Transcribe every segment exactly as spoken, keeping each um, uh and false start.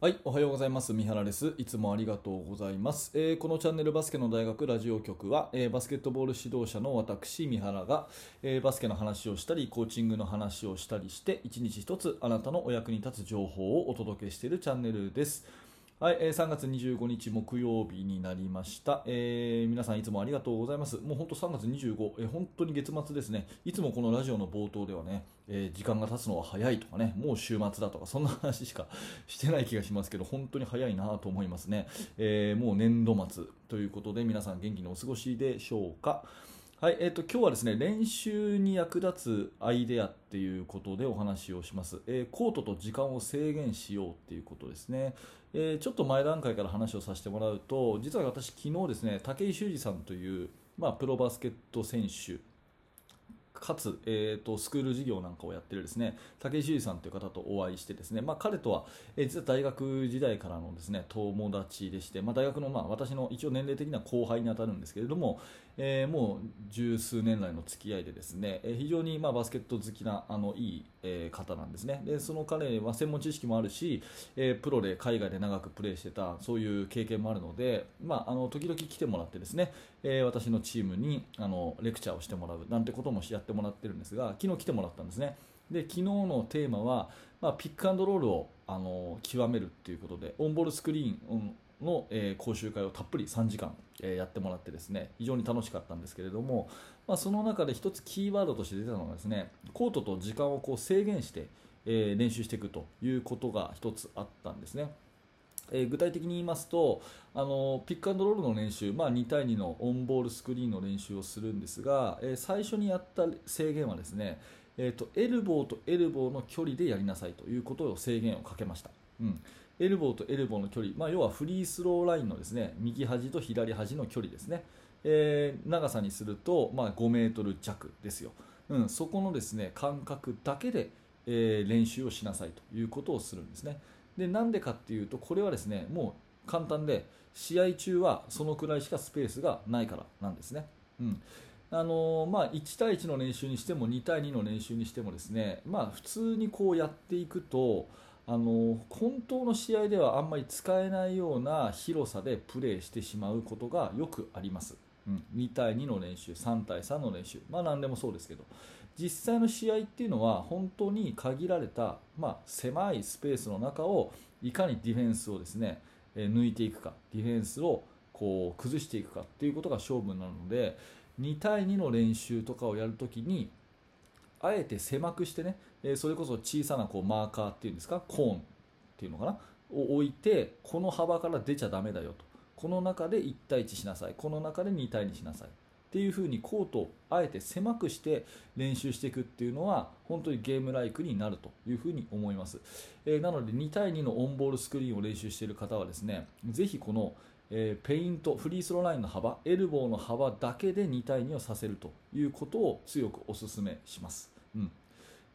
はい、おはようございます。三原です。いつもありがとうございます。えー、このチャンネルバスケの大学ラジオ局は、えー、バスケットボール指導者の私、三原が、えー、バスケの話をしたり、コーチングの話をしたりして、一日一つあなたのお役に立つ情報をお届けしているチャンネルです。はい、えー、さんがつにじゅうごにち木曜日になりました、えー、皆さんいつもありがとうございます。もう本当さんがつにじゅうご、えー、本当に月末ですね。いつもこのラジオの冒頭ではね、えー、時間が経つのは早いとかね、もう週末だとかそんな話しかしてない気がしますけど、本当に早いなと思いますね、えー、もう年度末ということで、皆さん元気にお過ごしでしょうか。はい、えーと、今日はですね、練習に役立つアイデアっていうことでお話をします。えー、コートと時間を制限しようっていうことですね。えー、ちょっと前段階から話をさせてもらうと、実は私昨日ですね、武井修二さんという、まあ、プロバスケット選手かつ、えー、とスクール事業なんかをやっているですね、武井修二さんという方とお会いしてですね、まあ、彼とは、えー、実は大学時代からのですね、友達でして、まあ、大学の、まあ、私の一応年齢的な後輩に当たるんですけれども、えー、もう十数年来の付き合いでですね、えー、非常に、まあ、バスケット好きなあのいい、えー、方なんですね。でその彼は専門知識もあるし、えー、プロで海外で長くプレーしてたそういう経験もあるので、まあ、あの時々来てもらってですね、えー、私のチームにあのレクチャーをしてもらうなんてこともやっててもらってるんですが、昨日来てもらったんですね。で昨日のテーマは、まあ、ピックアンドロールをあの極めるということで、オンボールスクリーンの、えー、講習会をたっぷりさんじかん、えー、やってもらってですね、非常に楽しかったんですけれども、まあ、その中で一つキーワードとして出たのがですね、コートと時間をこう制限して、えー、練習していくということが一つあったんですね。えー、具体的に言いますと、あのピックアンドロールの練習、まあ、にたいにのオンボールスクリーンの練習をするんですが、えー、最初にやった制限はですね、えーと、エルボーとエルボーの距離でやりなさいということを制限をかけました。うん、エルボーとエルボーの距離、まあ、要はフリースローラインのですね、右端と左端の距離ですね、えー、長さにすると、まあ、ごメートル弱ですよ。うん、そこのですね、間隔だけで、えー、練習をしなさいということをするんですね。でなんでかっていうと、これはですね、もう簡単で、試合中はそのくらいしかスペースがないからなんですね。うんあのーまあ、いちたいいちの練習にしてもにたいにの練習にしてもですね、まあ、普通にこうやっていくと、あのー、本当の試合ではあんまり使えないような広さでプレーしてしまうことがよくあります。うん、にたいにの練習、さんたいさんの練習、まあ、何でもそうですけど、実際の試合っていうのは本当に限られた、まあ、狭いスペースの中をいかにディフェンスをですね、えー、抜いていくか、ディフェンスをこう崩していくかっていうことが勝負なので、にたいにの練習とかをやるときにあえて狭くしてね、えー、それこそ小さなこうマーカーっていうんですか、コーンっていうのかなを置いて、この幅から出ちゃダメだよと、この中でいちたいいちしなさい、この中でにたいにしなさいっていう風にコートをあえて狭くして練習していくっていうのは本当にゲームライクになるという風に思います。えー、なのでにたいにのオンボールスクリーンを練習している方はですね、ぜひこの、えー、ペイント、フリースローラインの幅、エルボーの幅だけでにたいにをさせるということを強くお勧めします。うん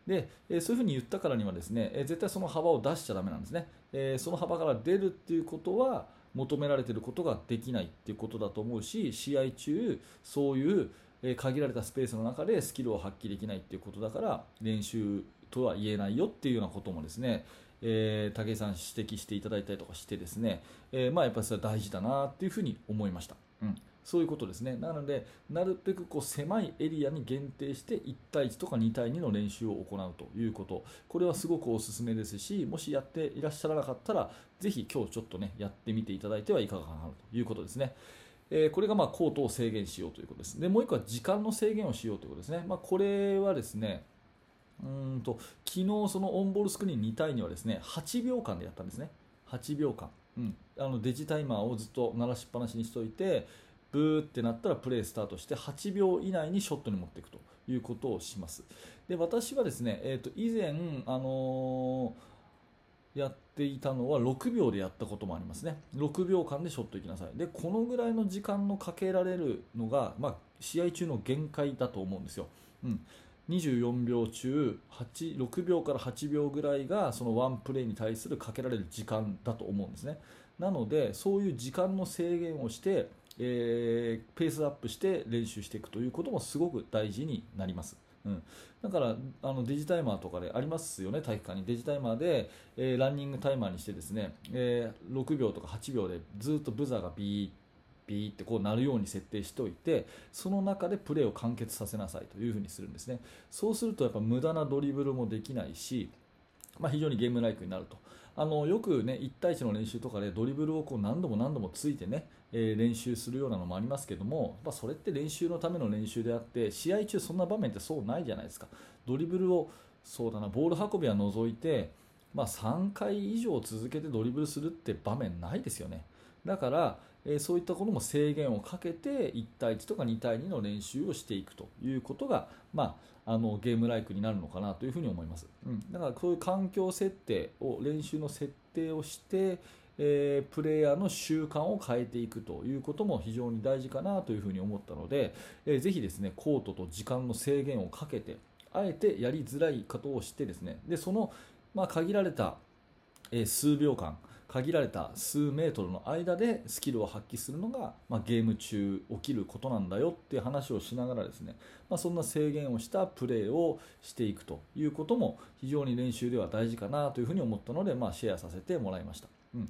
でえそういうふうに言ったからにはですね、え絶対その幅を出しちゃダメなんですね。えー、その幅から出るっていうことは求められていることができないっていうことだと思うし、試合中そういう限られたスペースの中でスキルを発揮できないっていうことだから、練習とは言えないよっていうようなこともですね、えー、武井さん指摘していただいたりとかしてですね、えー、まあやっぱりそれは大事だなっていうふうに思いました。うん、そういうことですね。なのでなるべくこう狭いエリアに限定していちたいいちとかにたいにの練習を行うということ、これはすごくおすすめですし、もしやっていらっしゃらなかったらぜひ今日ちょっとねやってみていただいてはいかがかなということですね。えー、これがまあコートを制限しようということです。でもういっこは時間の制限をしようということですね。まあ、これはですね、うんと昨日そのオンボールスクリーンにたいにはですね、はちびょうかんでやったんですね。はちびょうかん、うん、あのデジタイマーをずっと鳴らしっぱなしにしておいて、ブーってなったらプレースタートして、はちびょういないにショットに持っていくということをします。で私はですね、えー、と以前、あのー、やっていたのはろくびょうでやったこともありますね。ろくびょうかんでショットいきなさい。でこのぐらいの時間のかけられるのが、まあ、試合中の限界だと思うんですよ。うんにじゅうよんびょう中ろくびょうからはちびょうぐらいがそのワンプレーに対するかけられる時間だと思うんですね。なのでそういう時間の制限をして、えー、ペースアップして練習していくということもすごく大事になります。うん、だからあのデジタイマーとかでありますよね、体育館にデジタイマーで、えー、ランニングタイマーにしてですね、えー、ろくびょうとかはちびょうでずっとブザーがビーッビーってこうなるように設定しておいて、その中でプレーを完結させなさいというふうにするんですね。そうするとやっぱ無駄なドリブルもできないし、まあ、非常にゲームライクになると。あのよく、ね、いちたいいちの練習とかでドリブルをこう何度も何度もついて、ねえー、練習するようなのもありますけども、まあ、それって練習のための練習であって、試合中そんな場面ってそうないじゃないですか。ドリブルをそうだなボール運びは除いて、まあ、さんかい以上続けてドリブルするって場面ないですよね。だからえー、そういったことも制限をかけていちたいいちとかにたいにの練習をしていくということが、まあ、あのゲームライクになるのかなというふうに思います。うん、だからそういう環境設定を練習の設定をして、えー、プレイヤーの習慣を変えていくということも非常に大事かなというふうに思ったので、えー、ぜひですねコートと時間の制限をかけてあえてやりづらいことをしてですね、でその、まあ、限られた、えー、数秒間限られた数メートルの間でスキルを発揮するのが、まあ、ゲーム中起きることなんだよっていう話をしながらですね、まあ、そんな制限をしたプレーをしていくということも非常に練習では大事かなというふうに思ったので、まあ、シェアさせてもらいました。うん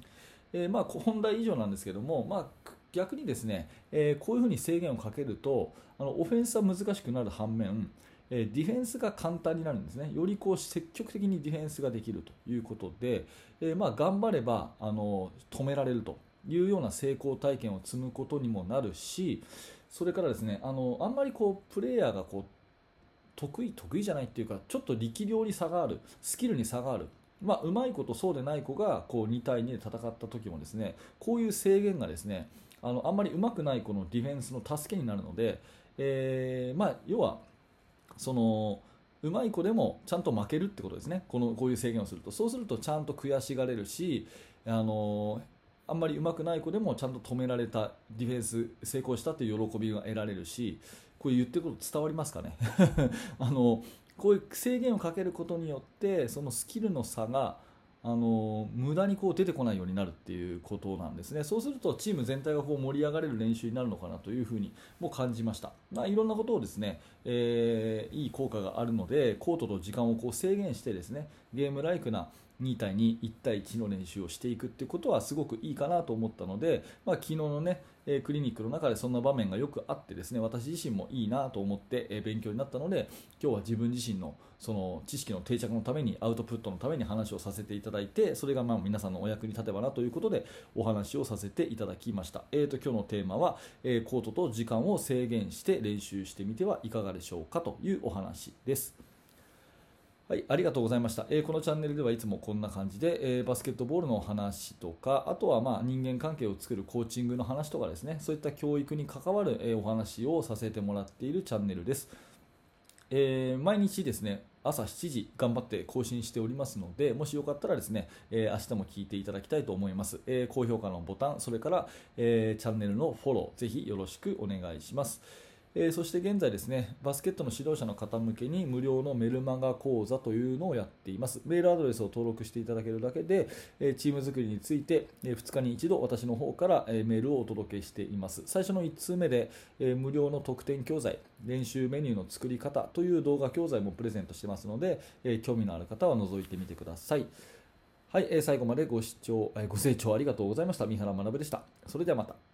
えー、まあ本題以上なんですけども、まあ、逆にですね、えー、こういうふうに制限をかけるとあのオフェンスは難しくなる反面、ディフェンスが簡単になるんですね。よりこう積極的にディフェンスができるということで、えー、まあ頑張ればあの止められるというような成功体験を積むことにもなるし、それからですね、あのあんまりこうプレイヤーがこう得意得意じゃないっていうか、ちょっと力量に差がある、スキルに差がある、まあ、うまい子とそうでない子がこうにたいにで戦った時もですね、こういう制限がですね、あのあんまりうまくない子のディフェンスの助けになるので、えー、まあ要はそのうまい子でもちゃんと負けるってことですね。このこういう制限をすると、そうするとちゃんと悔しがれるし、あのあんまりうまくない子でもちゃんと止められた、ディフェンス成功したという喜びが得られるし、こう言ってること伝わりますかねあのこういう制限をかけることによってそのスキルの差があの無駄にこう出てこないようになるっていうことなんですね。そうするとチーム全体がこう盛り上がれる練習になるのかなというふうにも感じました。まあ、いろんなことをですね、えー、いい効果があるので、コートと時間をこう制限してですね、ゲームライクなにたいに、いちたいいちの練習をしていくっていうことはすごくいいかなと思ったので、まあ、昨日のね、クリニックの中でそんな場面がよくあってですね、私自身もいいなと思って勉強になったので、今日は自分自身のその知識の定着のために、アウトプットのために話をさせていただいて、それがまあ皆さんのお役に立てばなということでお話をさせていただきました。えーと今日のテーマは、えー、コートと時間を制限して練習してみてはいかがでしょうかというお話です。はい、ありがとうございました。えー、このチャンネルではいつもこんな感じで、えー、バスケットボールのお話とか、あとはまあ人間関係を作るコーチングの話とかですね、そういった教育に関わる、えー、お話をさせてもらっているチャンネルです。えー、毎日ですね、朝しちじ頑張って更新しておりますので、もしよかったらですね、えー、明日も聞いていただきたいと思います。えー、高評価のボタン、それから、えー、チャンネルのフォロー、ぜひよろしくお願いします。えー、そして現在ですね、バスケットの指導者の方向けに無料のメルマガ講座というのをやっています。メールアドレスを登録していただけるだけで、えー、チーム作りについて、えー、ふつかにいちど私の方から、えー、メールをお届けしています。最初のいっつうめで、えー、無料の特典教材、練習メニューの作り方という動画教材もプレゼントしてますので、えー、興味のある方は覗いてみてください。はい、えー、最後までご視聴、えー、ご清聴ありがとうございました。三原学でした。それではまた。